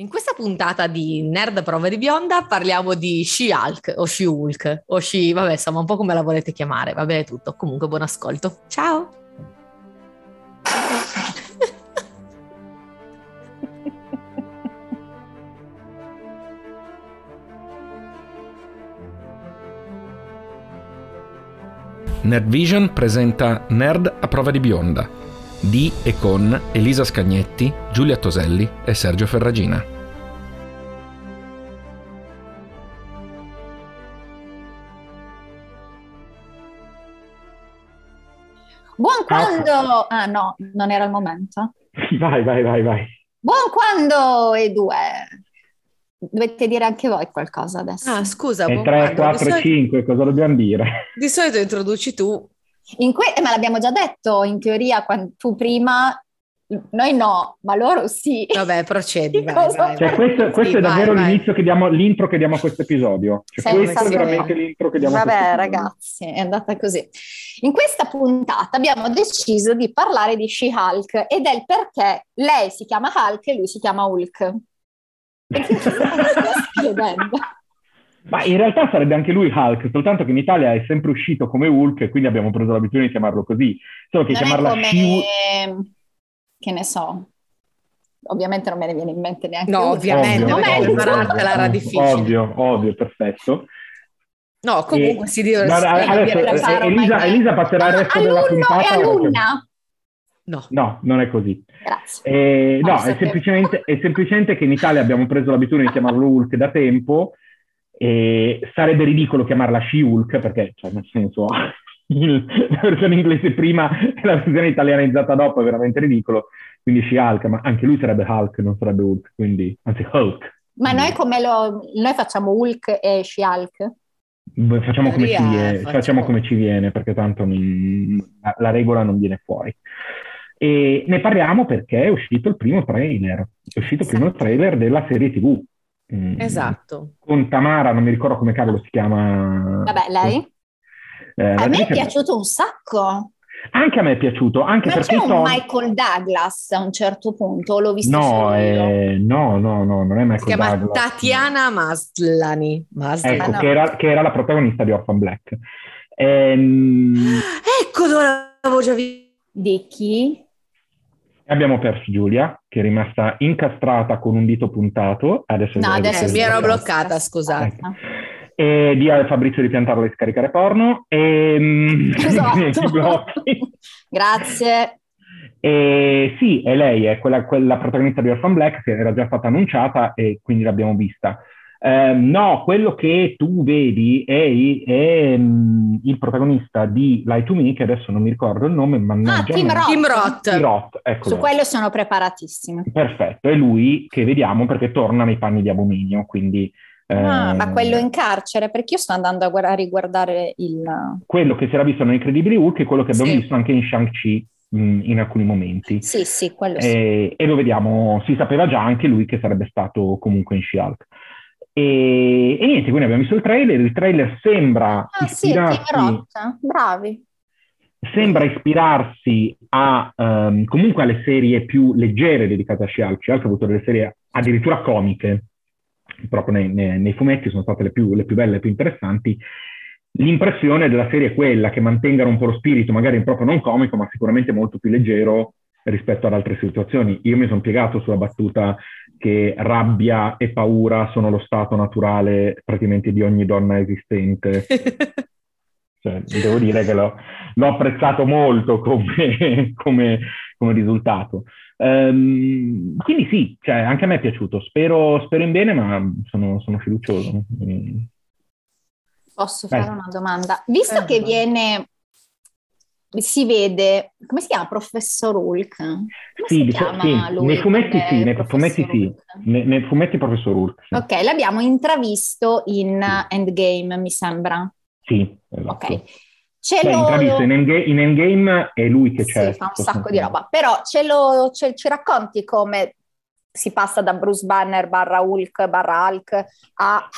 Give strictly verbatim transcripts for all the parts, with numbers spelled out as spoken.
In questa puntata di Nerd a prova di bionda parliamo di She-Hulk o She-Hulk o She, vabbè, insomma un po' come la volete chiamare, va bene tutto. Comunque buon ascolto. Ciao. Nerd Vision presenta Nerd a prova di bionda, di e con Elisa Scagnetti, Giulia Toselli e Sergio Ferragina. Buon quando... Ah no, non era il momento. Vai, vai, vai, vai. Buon quando e due. Dovete dire anche voi qualcosa adesso. Ah, scusa. E tre, quattro, cinque, cosa dobbiamo dire? Di solito introduci tu. In que- eh, ma l'abbiamo già detto, in teoria, quando tu prima, noi no, ma loro sì. Vabbè, procedi. Vai, vai, cioè, questo questo sì, è davvero vai, l'inizio vai. Che diamo, l'intro che diamo a questo episodio. Cioè, questo è veramente l'intro che diamo Vabbè, a questo episodio. Vabbè, ragazzi, è andata così. In questa puntata abbiamo deciso di parlare di She-Hulk e del perché lei si chiama Hulk e lui si chiama Hulk. Perché chiedendo? Ma in realtà sarebbe anche lui Hulk, soltanto che in Italia è sempre uscito come Hulk e quindi abbiamo preso l'abitudine di chiamarlo così. Solo che non chiamarla come... She... che ne so, ovviamente non me ne viene in mente neanche. No, ovviamente, ovvio, ovvio, ovvio, ovvio, perfetto. No, comunque e... si deve... No, adesso, eh, Elisa, Elisa passerà il resto della puntata. Alunno e alunna? No. No, non è così. Grazie. Eh, no, è semplicemente, è semplicemente che in Italia abbiamo preso l'abitudine di chiamarlo Hulk da tempo. E sarebbe ridicolo chiamarla She-Hulk perché, cioè, nel senso, il, la versione inglese prima e la versione italianizzata dopo è veramente ridicolo, quindi She-Hulk, ma anche lui sarebbe Hulk, non sarebbe Hulk, quindi, anzi Hulk. Ma quindi. Noi come lo, noi facciamo Hulk e She-Hulk? Beh, facciamo, come ci viene, facciamo come ci viene, perché tanto non, la, la regola non viene fuori. E ne parliamo perché è uscito il primo trailer, è uscito il esatto. primo trailer della serie tivù. Esatto, con Tamara, non mi ricordo come cavolo si chiama. Vabbè, lei eh, a me è piaciuto un sacco. Anche a me è piaciuto, anche ma perché c'è un so... Michael Douglas a un certo punto, l'ho visto no, solo eh, no, no, no, non è Michael si chiama Douglas. Tatiana Maslany, Maslany. Ecco, no. che, era, che era la protagonista di Orphan Black. Ehm... Ecco dove l'avevo già visto. Di chi? Abbiamo perso Giulia, che è rimasta incastrata con un dito puntato. Adesso no, adesso mi ero bloccata, scusate. Ecco. E di a Fabrizio di piantarla e scaricare porno. E... Esatto. Grazie. E sì, e lei è quella, quella protagonista di Orphan Black che era già stata annunciata e quindi l'abbiamo vista. Eh, no, quello che tu vedi è, è um, il protagonista di Lie to Me, che adesso non mi ricordo il nome, ma ah, Tim Roth. Tim Roth. Tim Roth, ecco. Su quello sono preparatissima. Perfetto, è lui che vediamo perché torna nei panni di Abominio, quindi... Ah, eh, ma quello in carcere, perché io sto andando a, gu- a riguardare il... Quello che si era visto in Incredibili Hulk e quello che abbiamo sì. visto anche in Shang-Chi mh, in alcuni momenti. Sì, sì, quello sì. Eh, e lo vediamo, si sapeva già anche lui che sarebbe stato comunque in She-Hulk. E, e niente, quindi abbiamo visto il trailer. Il trailer sembra ah, ispirarsi, sì, bravi. Sembra ispirarsi a um, comunque alle serie più leggere dedicate a She-Hulk. She-Hulk ha avuto delle serie addirittura comiche, proprio nei, nei, nei fumetti sono state le più, le più belle, le più interessanti. L'impressione della serie è quella che mantengano un po' lo spirito, magari proprio non comico, ma sicuramente molto più leggero rispetto ad altre situazioni. Io mi sono piegato sulla battuta che rabbia e paura sono lo stato naturale praticamente di ogni donna esistente. Cioè, devo dire che l'ho, l'ho apprezzato molto come, come, come risultato. Um, quindi sì, cioè, anche a me è piaciuto. Spero, spero in bene, ma sono, sono fiducioso. Posso Beh. fare una domanda? Visto eh, che viene... Si vede, come si chiama? Professor Hulk? Come sì, si chiama sì. Lui? Nei fumetti sì, nei fumetti sì. Nei, nei fumetti Professor Hulk. Sì. Ok, l'abbiamo intravisto in sì. Endgame, mi sembra. Sì, esatto. Ok. C'è Beh, lo... in, Endgame, in Endgame è lui che c'è. Sì, fa un sacco di roba. Però ce lo, ce, ci racconti come si passa da Bruce Banner barra Hulk barra Hulk a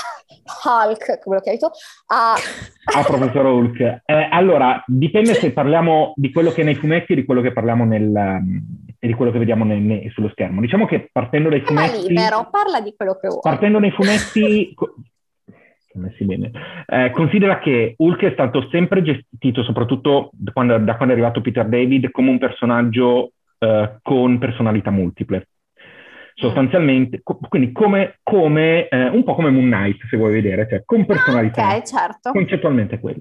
Hulk, come l'ho chiamato, a... a Professor Hulk. Eh, allora, dipende se parliamo di quello che è nei fumetti, di quello che parliamo nel... di quello che vediamo nel, nel, sullo schermo. Diciamo che partendo dai fumetti... Ma libero, parla di quello che vuoi. Partendo dai fumetti... messi bene. Eh, considera che Hulk è stato sempre gestito, soprattutto da quando, da quando è arrivato Peter David, come un personaggio eh, con personalità multiple. Sostanzialmente, co- quindi come, come eh, un po' come Moon Knight, se vuoi vedere, cioè con personalità. Ah, ok, certo. Concettualmente quello.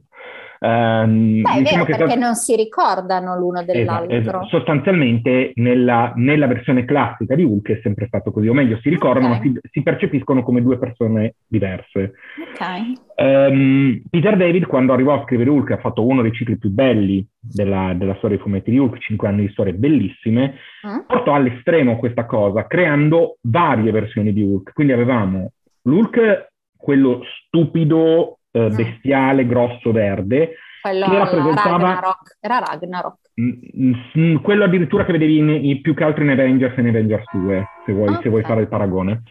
Um, Beh, è diciamo vero, che perché tra... non si ricordano l'uno dell'altro. Esatto, esatto. Sostanzialmente nella, nella versione classica di Hulk è sempre stato così, o meglio si ricordano, okay. ma si, si percepiscono come due persone diverse. Okay. Um, Peter David, quando arrivò a scrivere Hulk, ha fatto uno dei cicli più belli della, della storia dei fumetti di Hulk, cinque anni di storie bellissime, mm. portò all'estremo questa cosa creando varie versioni di Hulk. Quindi avevamo l'Hulk, quello stupido, Uh, bestiale, grosso, verde, quello che rappresentava Ragnarok. Era Ragnarok. M- m- quello addirittura che vedevi in, in, più che altro in Avengers e in Avengers due, se vuoi, okay. se vuoi fare il paragone,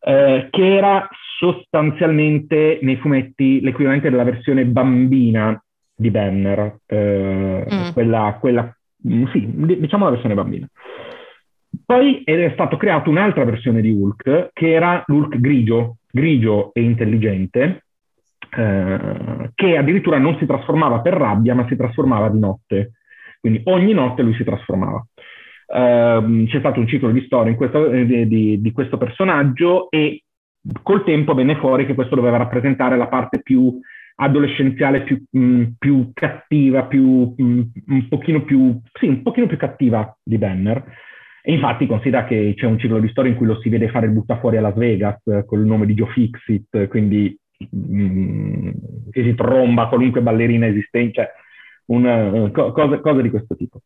uh, che era sostanzialmente nei fumetti l'equivalente della versione bambina di Banner, uh, mm. quella, quella mh, sì, diciamo la versione bambina. Poi è stato creato un'altra versione di Hulk che era l'Hulk grigio, grigio e intelligente, Uh, che addirittura non si trasformava per rabbia, ma si trasformava di notte. Quindi ogni notte lui si trasformava. Uh, c'è stato un ciclo di storia in questo, di, di, di questo personaggio e col tempo venne fuori che questo doveva rappresentare la parte più adolescenziale, più, mh, più cattiva, più, mh, un pochino più, sì, un pochino più cattiva di Banner. E infatti considera che c'è un ciclo di storia in cui lo si vede fare il buttafuori a Las Vegas eh, col nome di Joe Fixit, quindi che si tromba qualunque ballerina esistente, cioè una co- cosa, cosa di questo tipo.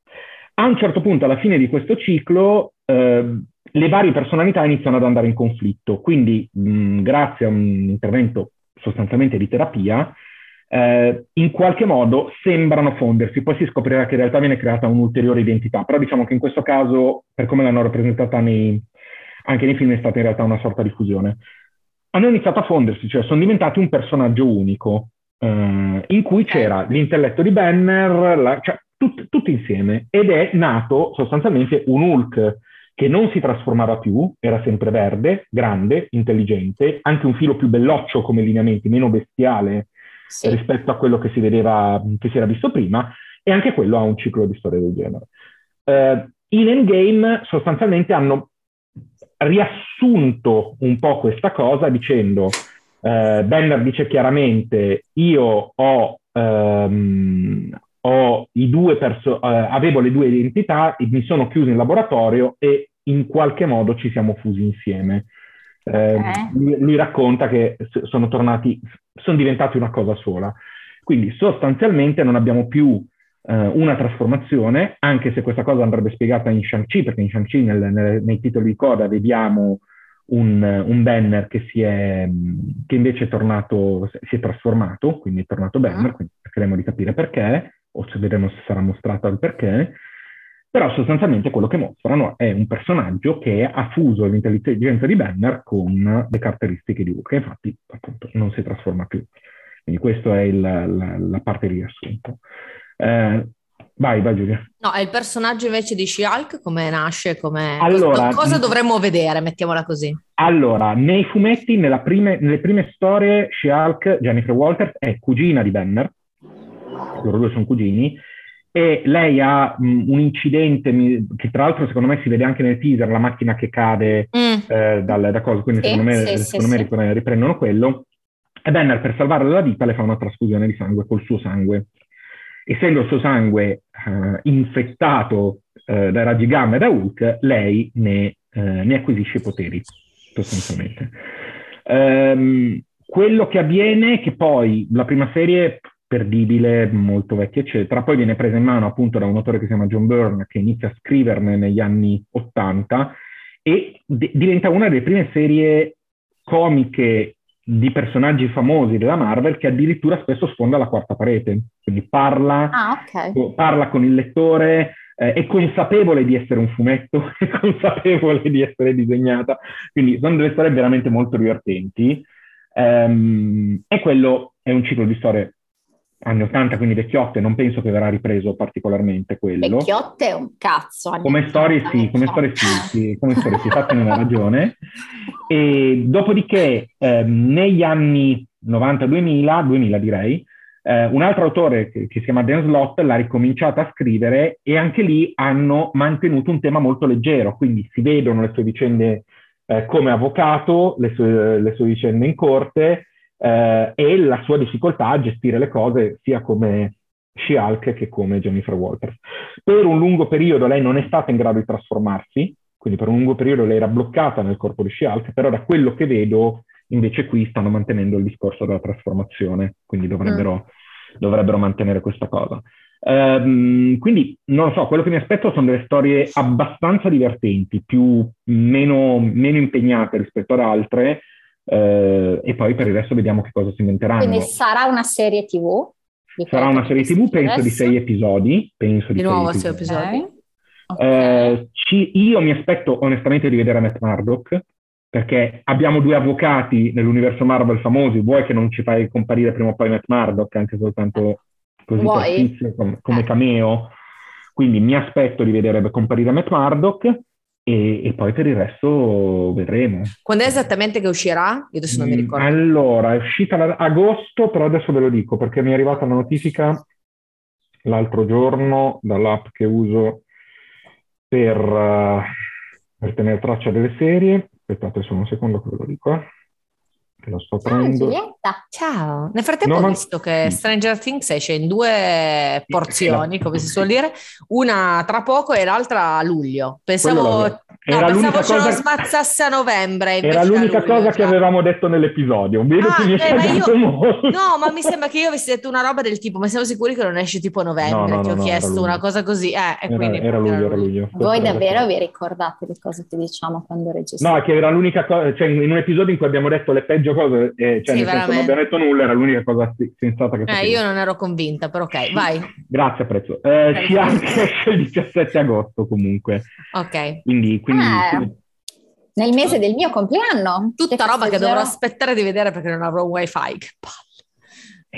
A un certo punto, alla fine di questo ciclo, eh, le varie personalità iniziano ad andare in conflitto, quindi mh, grazie a un intervento sostanzialmente di terapia eh, in qualche modo sembrano fondersi, poi si scoprirà che in realtà viene creata un'ulteriore identità, però diciamo che in questo caso, per come l'hanno rappresentata nei, anche nei film, è stata in realtà una sorta di fusione. Hanno iniziato a fondersi, cioè sono diventati un personaggio unico, eh, in cui c'era l'intelletto di Banner, la, cioè tut, tutti insieme, ed è nato sostanzialmente un Hulk che non si trasformava più, era sempre verde, grande, intelligente, anche un filo più belloccio come lineamenti, meno bestiale sì. rispetto a quello che si vedeva, che si era visto prima, e anche quello ha un ciclo di storia del genere. Eh, in Endgame sostanzialmente hanno riassunto un po' questa cosa dicendo eh, Banner dice chiaramente io ho, ehm, ho i due perso- eh, avevo le due identità, mi sono chiuso in laboratorio e in qualche modo ci siamo fusi insieme. Eh, okay. lui, lui racconta che sono tornati, sono diventati una cosa sola, quindi sostanzialmente non abbiamo più una trasformazione, anche se questa cosa andrebbe spiegata in Shang-Chi, perché in Shang-Chi nel, nel, nei titoli di coda vediamo un, un Banner che si è che invece è tornato, si è trasformato, quindi è tornato Banner, quindi cercheremo di capire perché, o se vedremo se sarà mostrato il perché, però sostanzialmente quello che mostrano è un personaggio che ha fuso l'intelligenza di Banner con le caratteristiche di Hulk, infatti appunto non si trasforma più. Quindi questa è il, la, la parte riassunta. Eh, vai, vai Giulia. No, è il personaggio invece di She-Hulk, come nasce, come allora, cosa dovremmo vedere, mettiamola così. Allora, nei fumetti, nella prime, nelle prime storie, She-Hulk, Jennifer Walters, è cugina di Banner, loro due sono cugini, e lei ha mh, un incidente che tra l'altro secondo me si vede anche nel teaser, la macchina che cade mm. eh, dal, da cosa, quindi sì, secondo me, sì, secondo sì, me sì. riprendono quello, e Banner per salvarla dalla vita le fa una trasfusione di sangue col suo sangue. Essendo il suo sangue uh, infettato uh, dai raggi gamma e da Hulk, lei ne, uh, ne acquisisce poteri, sostanzialmente. Um, quello che avviene è che poi la prima serie, perdibile, molto vecchia, eccetera, poi viene presa in mano appunto da un autore che si chiama John Byrne, che inizia a scriverne negli anni ottanta, e d- diventa una delle prime serie comiche di personaggi famosi della Marvel che addirittura spesso sfonda la quarta parete, quindi parla, ah, okay. parla con il lettore, eh, è consapevole di essere un fumetto, è consapevole di essere disegnata, quindi sono delle storie veramente molto divertenti, ehm, e quello è un ciclo di storie anni ottanta, quindi vecchiotte, non penso che verrà ripreso particolarmente quello. Vecchiotte è un cazzo. Come storie sì, come storie sì, sì, come storie sì, fatemi una ragione. E dopodiché eh, negli anni novanta duemila, duemila direi, eh, un altro autore che, che si chiama Dan Slott l'ha ricominciata a scrivere e anche lì hanno mantenuto un tema molto leggero, quindi si vedono le sue vicende eh, come avvocato, le sue, le sue vicende in corte, Uh, e la sua difficoltà a gestire le cose sia come She-Hulk che come Jennifer Walters. Per un lungo periodo lei non è stata in grado di trasformarsi, quindi per un lungo periodo lei era bloccata nel corpo di She-Hulk, però da quello che vedo invece qui stanno mantenendo il discorso della trasformazione, quindi dovrebbero, mm. dovrebbero mantenere questa cosa. Um, quindi non lo so, quello che mi aspetto sono delle storie abbastanza divertenti, più meno, meno impegnate rispetto ad altre. Uh, e poi per il resto vediamo che cosa si inventeranno. Quindi sarà una serie tivù? Sarà una serie tivù, penso di sei episodi. Penso di, di nuovo sei episodi. Okay. Uh, ci, io mi aspetto onestamente di vedere Matt Murdock, perché abbiamo due avvocati nell'universo Marvel famosi, vuoi che non ci fai comparire prima o poi Matt Murdock, anche soltanto così per tizio, come, come cameo. Quindi mi aspetto di vedere comparire Matt Murdock. E, e poi per il resto vedremo. Quando è esattamente che uscirà? Io adesso non mi ricordo. Allora, è uscita ad agosto, però adesso ve lo dico, perché mi è arrivata una notifica l'altro giorno dall'app che uso per, uh, per tenere traccia delle serie. Aspettate solo un secondo che ve lo dico. Eh. Che lo sto prendendo. Ciao, Ciao. Nel frattempo no, ho visto ma... che Stranger Things esce in due porzioni, come si suol dire, una tra poco e l'altra a luglio. Pensavo, no, pensavo ce lo smazzasse a novembre. Era l'unica luglio, cosa cioè. che avevamo detto nell'episodio. Vedo ah, che mi è eh, io... No, ma mi sembra che io avessi detto una roba del tipo, ma siamo sicuri che non esce tipo a novembre? No, no, ti no, ho no, chiesto una cosa così. Eh, e era, quindi era luglio, era luglio. Voi davvero vi ricordate le cose che diciamo quando registriamo? No, che era l'unica cosa, cioè in un episodio in cui abbiamo detto le peggio cose, eh, cioè sì, nel senso non abbiamo detto nulla, era l'unica cosa sensata che eh, io non ero convinta, però ok, vai. Grazie, apprezzo. Eh, okay. Ci esce il diciassette agosto comunque. Ok. Quindi, quindi eh, nel mese del mio compleanno. Tutta roba che dovrò aspettare di vedere perché non avrò wifi, che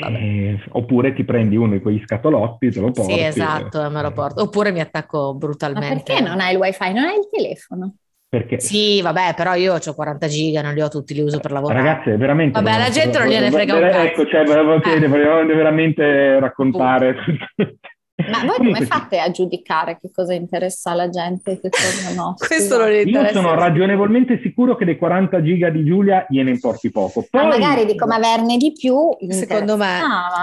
palle. Eh, oppure ti prendi uno di quegli scatolotti, te lo porti. Sì, esatto, eh. me lo porto. Oppure mi attacco brutalmente. Ma perché non hai il wifi? Non hai il telefono? Perché? Sì, vabbè, però io ho quaranta giga, non li ho tutti, li uso per lavorare. Ragazze, veramente. Vabbè, la gente non gliene frega un cazzo. Ecco, cioè, volevo eh. veramente raccontare. Ma voi come fate a giudicare che cosa interessa alla gente e che cosa no? Questo non interessa. Io sono ragionevolmente sicuro che dei quaranta giga di Giulia gliene importi poco. Poi... Ma magari di come averne di più. Secondo me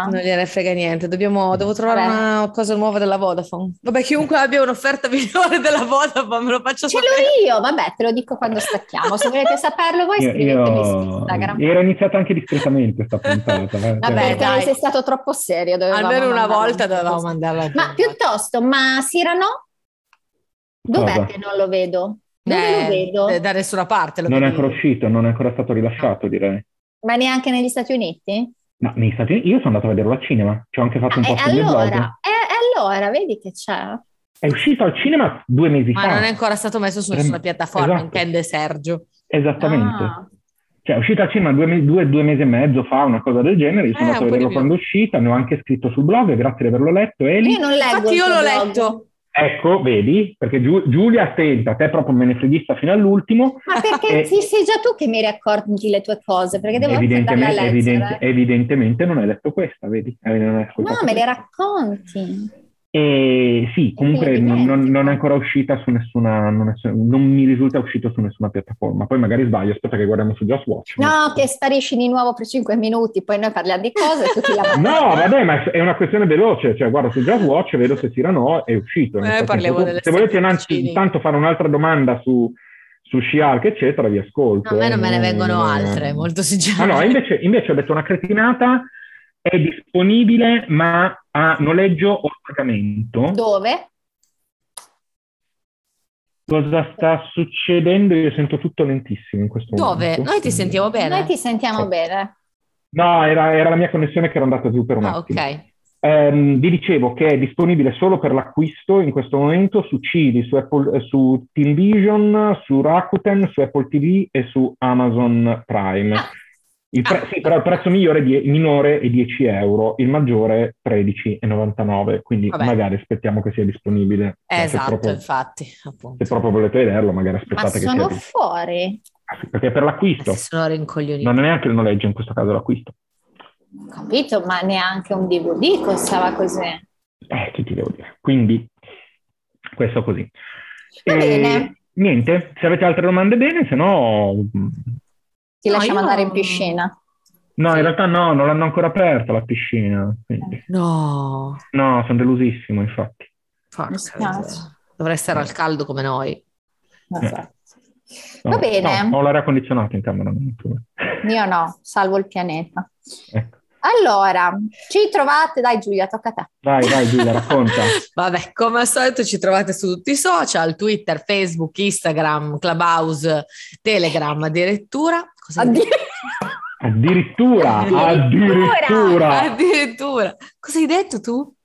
non gliene frega niente. Dobbiamo, devo trovare Vabbè. una cosa nuova della Vodafone. Vabbè, chiunque abbia un'offerta migliore della Vodafone me lo faccio sapere. Ce l'ho io, vabbè, te lo dico quando stacchiamo. Se volete saperlo voi scrivetemi io... su Instagram. Era iniziata anche discretamente sta puntata. Vabbè, dai, sei stato troppo serio. Almeno una volta dovevamo mandarla. Ma piuttosto, ma Cyrano? Dov'è Cosa? che non lo vedo? Dove eh, lo vedo? Da nessuna parte. Lo non vedo. È ancora uscito, non è ancora stato rilasciato, direi. Ma neanche negli Stati Uniti? No, negli Stati Uniti. Io sono andato a vederlo al cinema, ci ho anche fatto ah, un po' di allora, blog. E allora, vedi che c'è? È uscito al cinema due mesi ma fa. Ma non è ancora stato messo su nessuna piattaforma, esatto. intende Sergio. Esattamente. Ah. Cioè, è uscita al cinema due, due, due mesi e mezzo fa, una cosa del genere, io sono eh, andato a vederlo quando è uscita, ne ho anche scritto sul blog, grazie di averlo letto, Eli. Io non leggo. Infatti io l'ho blog. letto. Ecco, vedi, perché Giul- Giulia attenta, te proprio me ne freghista fino all'ultimo. Ma perché e... sei già tu che mi racconti le tue cose, perché devo evidentemente, anche andare a leggere. Evident- evidentemente non hai letto questa, vedi? Non hai no, me le racconti. E sì, comunque non, non, non è ancora uscita su nessuna, non, è, non mi risulta uscito su nessuna piattaforma. Poi magari sbaglio, aspetta che guardiamo su Just Watch. No, che sparisci di nuovo per cinque minuti, poi noi parliamo di cose e tutti la No, vabbè, ma è una questione veloce, cioè guardo su Just Watch, vedo se Cyrano è uscito. Eh, parliamo delle se volete intanto fare un'altra domanda su... su She-Hulk eccetera, vi ascolto. No, a me non me ne vengono altre, molto sinceramente. Ah, no, invece, invece ho detto una cretinata, è disponibile ma... a noleggio o pagamento. Dove? Cosa sta succedendo? Io sento tutto lentissimo in questo Dove? momento. Dove? Noi ti sentiamo bene? Noi ti sentiamo sì. bene. No, era, era la mia connessione che era andata giù per un ah, attimo. Ok. Um, vi dicevo che è disponibile solo per l'acquisto in questo momento su Cili, su, Apple, su Team Vision, su Rakuten, su Apple ti vu e su Amazon Prime. Il pre- ah. Sì, però il prezzo migliore die- minore è dieci euro, il maggiore tredici e novantanove, quindi vabbè, magari aspettiamo che sia disponibile. Esatto, proprio, infatti. Appunto. Se proprio volete vederlo, magari aspettate. Ma sono che sia fuori? Perché è per l'acquisto. Sono rincoglioniti. Non è neanche il noleggio, in questo caso l'acquisto. Capito, ma neanche un D V D costava così. Eh, che ti devo dire? Quindi, questo così. Va e bene. Niente, se avete altre domande bene, se no... Ti no, lasciamo andare non... in piscina. No, in realtà no, non l'hanno ancora aperta la piscina. Quindi. No. No, sono delusissimo, infatti. Forza. Dovrei stare al caldo come noi. Esatto. No, va bene. No, ho l'aria condizionata in camera. Io no, salvo il pianeta. Ecco. Allora, ci trovate, dai Giulia, tocca a te. Vai, vai Giulia, racconta. Vabbè, come al solito ci trovate su tutti i social, Twitter, Facebook, Instagram, Clubhouse, Telegram, addirittura. Cosa Addir- addirittura, addirittura, addirittura. Cosa hai detto tu?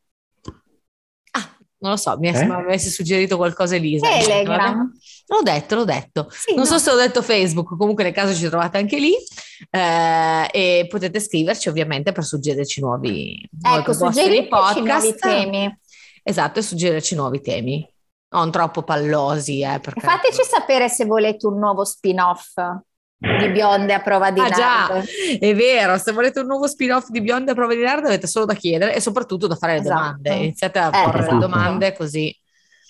Ah, non lo so, mi eh? avessi suggerito qualcosa Elisa. Telegram. L'ho detto, l'ho detto. Sì, non no. so se ho detto Facebook, comunque nel caso ci trovate anche lì. Eh, e potete scriverci ovviamente per suggerirci nuovi, ecco, nuovi podcast, nuovi temi. Esatto, e suggerirci nuovi temi. Non troppo pallosi. Eh, perché... Fateci sapere se volete un nuovo spin-off di Bionde a prova di ah, nerd. Già, è vero, se volete un nuovo spin-off di Bionde a prova di nerd avete solo da chiedere e soprattutto da fare le esatto. domande. Iniziate a eh, porre esatto. le domande così.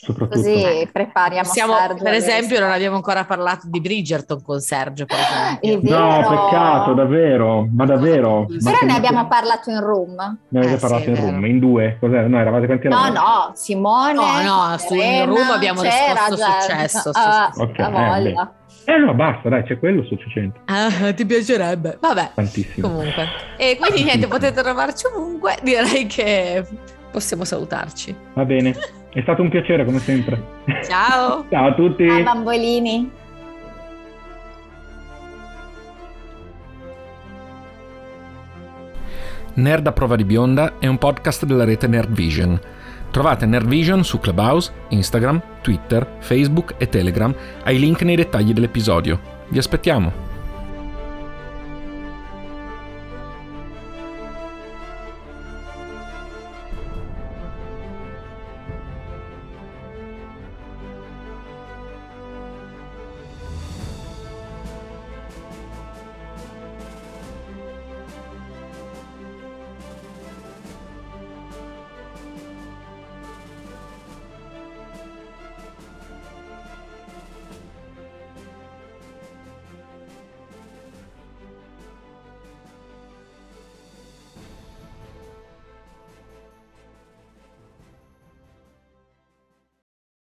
Così prepariamo siamo, Sergio, per esempio non abbiamo ancora parlato di Bridgerton con Sergio, per esempio. No, peccato, davvero, ma davvero. Però ne abbiamo parlato in room. Ne avete eh, parlato sì, in room, in due, cos'è? No, eravate quanti no, erano? No, Simone. No, no, su in room abbiamo risposto successo. Ah, ok, la voglia. Eh, eh no, basta, dai, c'è quello sufficiente. Ah, ti piacerebbe. Vabbè. Tantissimo. Comunque. E quindi niente, potete trovarci ovunque, direi che possiamo salutarci. Va bene. È stato un piacere come sempre. Ciao. Ciao a tutti. Ciao bambolini. Nerd a prova di bionda è un podcast della rete Nerd Vision. Trovate Nerd Vision su Clubhouse, Instagram, Twitter, Facebook e Telegram, ai link nei dettagli dell'episodio. Vi aspettiamo.